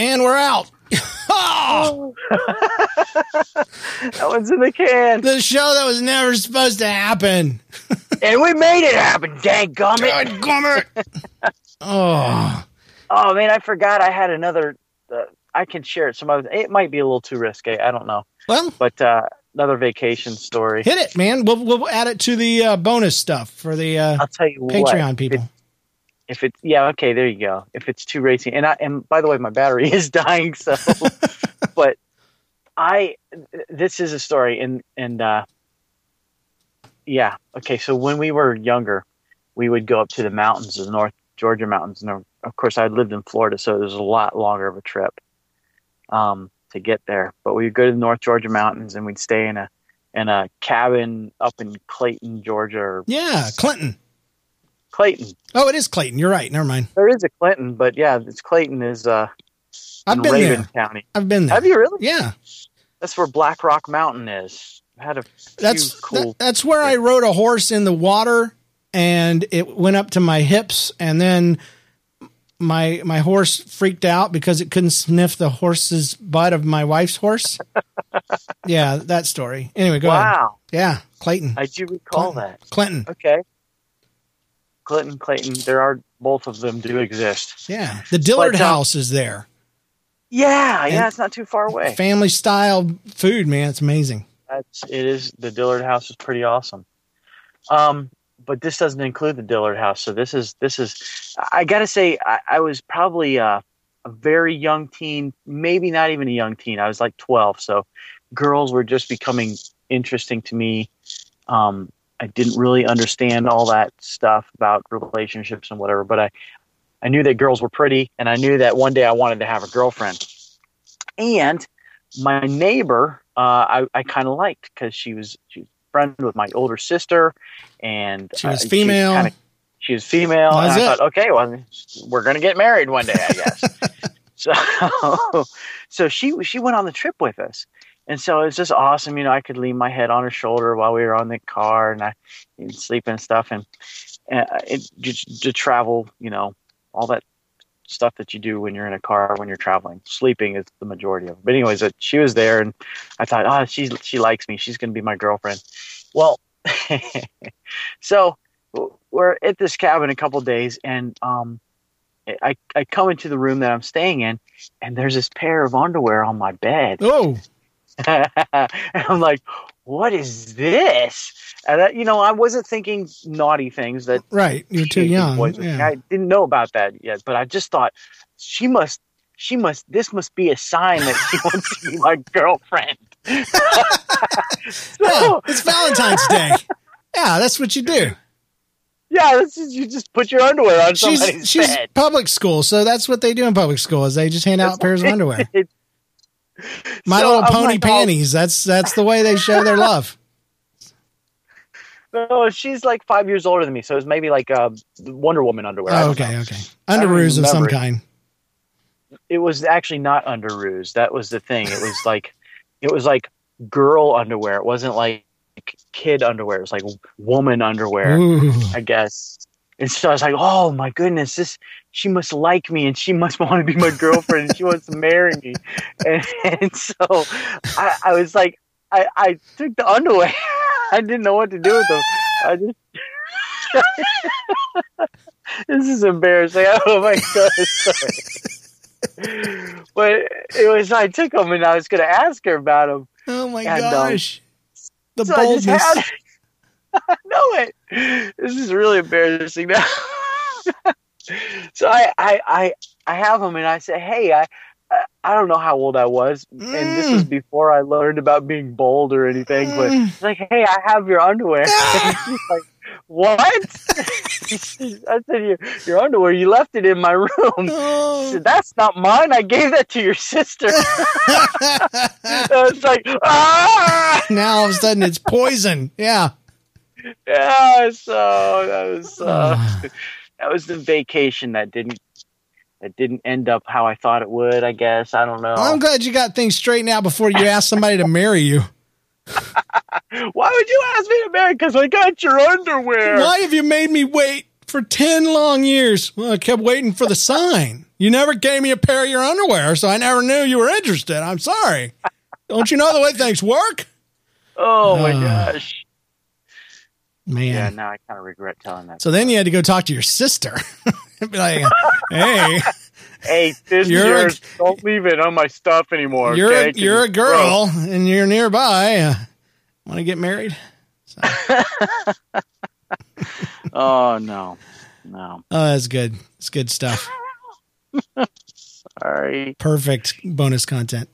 And we're out. Oh! That one's in the can. The show that was never supposed to happen. And we made it happen, dang gummit. Oh, man, I forgot I had another. I can share it. It might be a little too risque. I don't know. Well, but another vacation story. Hit it, man. We'll add it to the bonus stuff for the I'll tell you Patreon what, people. If it's there you go. If it's too racy, and by the way, my battery is dying. So, but this is a story, and yeah, okay. So when we were younger, we would go up to the mountains, the North Georgia mountains, and of course I lived in Florida, so it was a lot longer of a trip to get there. But we would go to the North Georgia mountains, and we'd stay in a cabin up in Clayton, Georgia. Clayton. Oh, it is Clayton. You're right. Never mind. There is a Clinton, but yeah, it's Clayton is in Raven County. I've been there. Have you really? Yeah. That's where Black Rock Mountain is. I had that's where I rode a horse in the water and it went up to my hips, and then my horse freaked out because it couldn't sniff the horse's butt of my wife's horse. Yeah, that story. Anyway, go ahead. Wow. Yeah, Clayton. I do recall that. Clinton. Okay. Clayton. There are both of them do exist. Yeah, the Dillard House is there. Yeah, and it's not too far away. Family style food, man, it's amazing. It is. The Dillard House is pretty awesome. But this doesn't include the Dillard House. So this is. I gotta say, I was probably a very young teen, maybe not even a young teen. I was like 12, so girls were just becoming interesting to me. I didn't really understand all that stuff about relationships and whatever, but I knew that girls were pretty, and I knew that one day I wanted to have a girlfriend. And my neighbor, I kind of liked because she was a friend with my older sister, and she was female. She was female, and I thought, okay, well, we're going to get married one day, I guess. So she went on the trip with us. And so it was just awesome. You know, I could lean my head on her shoulder while we were on the car and sleeping and stuff. And to travel, you know, all that stuff that you do when you're in a car, when you're traveling. Sleeping is the majority of it. But anyways, she was there, and I thought, she likes me. She's going to be my girlfriend. Well, so we're at this cabin a couple of days, and I come into the room that I'm staying in, and there's this pair of underwear on my bed. Oh. And I'm like, what is this? And I wasn't thinking naughty things. That right, you're too young. Yeah. I didn't know about that yet, but I just thought this must be a sign that she wants to be my girlfriend. It's Valentine's Day. Yeah, that's what you do. Yeah, you just put your underwear on somebody's bed. She's public school, so that's what they do in public school is they just hand out pairs of underwear. My Little Pony panties. That's the way they show their love. No, she's like 5 years older than me, so it's maybe like Wonder Woman underwear. Oh, okay. Underoos of some kind. It was actually not underoos. That was the thing. It was like girl underwear. It wasn't like kid underwear. It was like woman underwear, ooh, I guess. And so I was like, oh my goodness, she must like me, and she must want to be my girlfriend, and she wants to marry me. And so I was like, I took the underwear. I didn't know what to do with them. This is embarrassing. I don't know if I could. Sorry. But I took them, and I was going to ask her about them. Oh my gosh. The boldness. I know it. This is really embarrassing now. So I have them, and I say, hey, I don't know how old I was, and this was before I learned about being bold or anything, but it's like, hey, I have your underwear. And she's like, what? I said, your underwear, you left it in my room. She said, that's not mine. I gave that to your sister. It's like, ah! Now all of a sudden it's poison. Yeah. Yeah, so that was the vacation that didn't end up how I thought it would, I guess. I don't know. Well, I'm glad you got things straightened out before you asked somebody to marry you. Why would you ask me to marry? Because I got your underwear. Why have you made me wait for 10 long years. Well, I kept waiting for the sign. You never gave me a pair of your underwear, so I never knew you were interested. I'm sorry. Don't you know the way things work? Oh, my gosh. Man. Yeah, now I kind of regret telling that. So then you had to go talk to your sister. Be like, hey. Hey, this yours, don't leave it on my stuff anymore. You're, okay? You're a girl, and you're nearby. Want to get married? So. Oh, no. Oh, that's good. It's good stuff. Sorry. Perfect bonus content.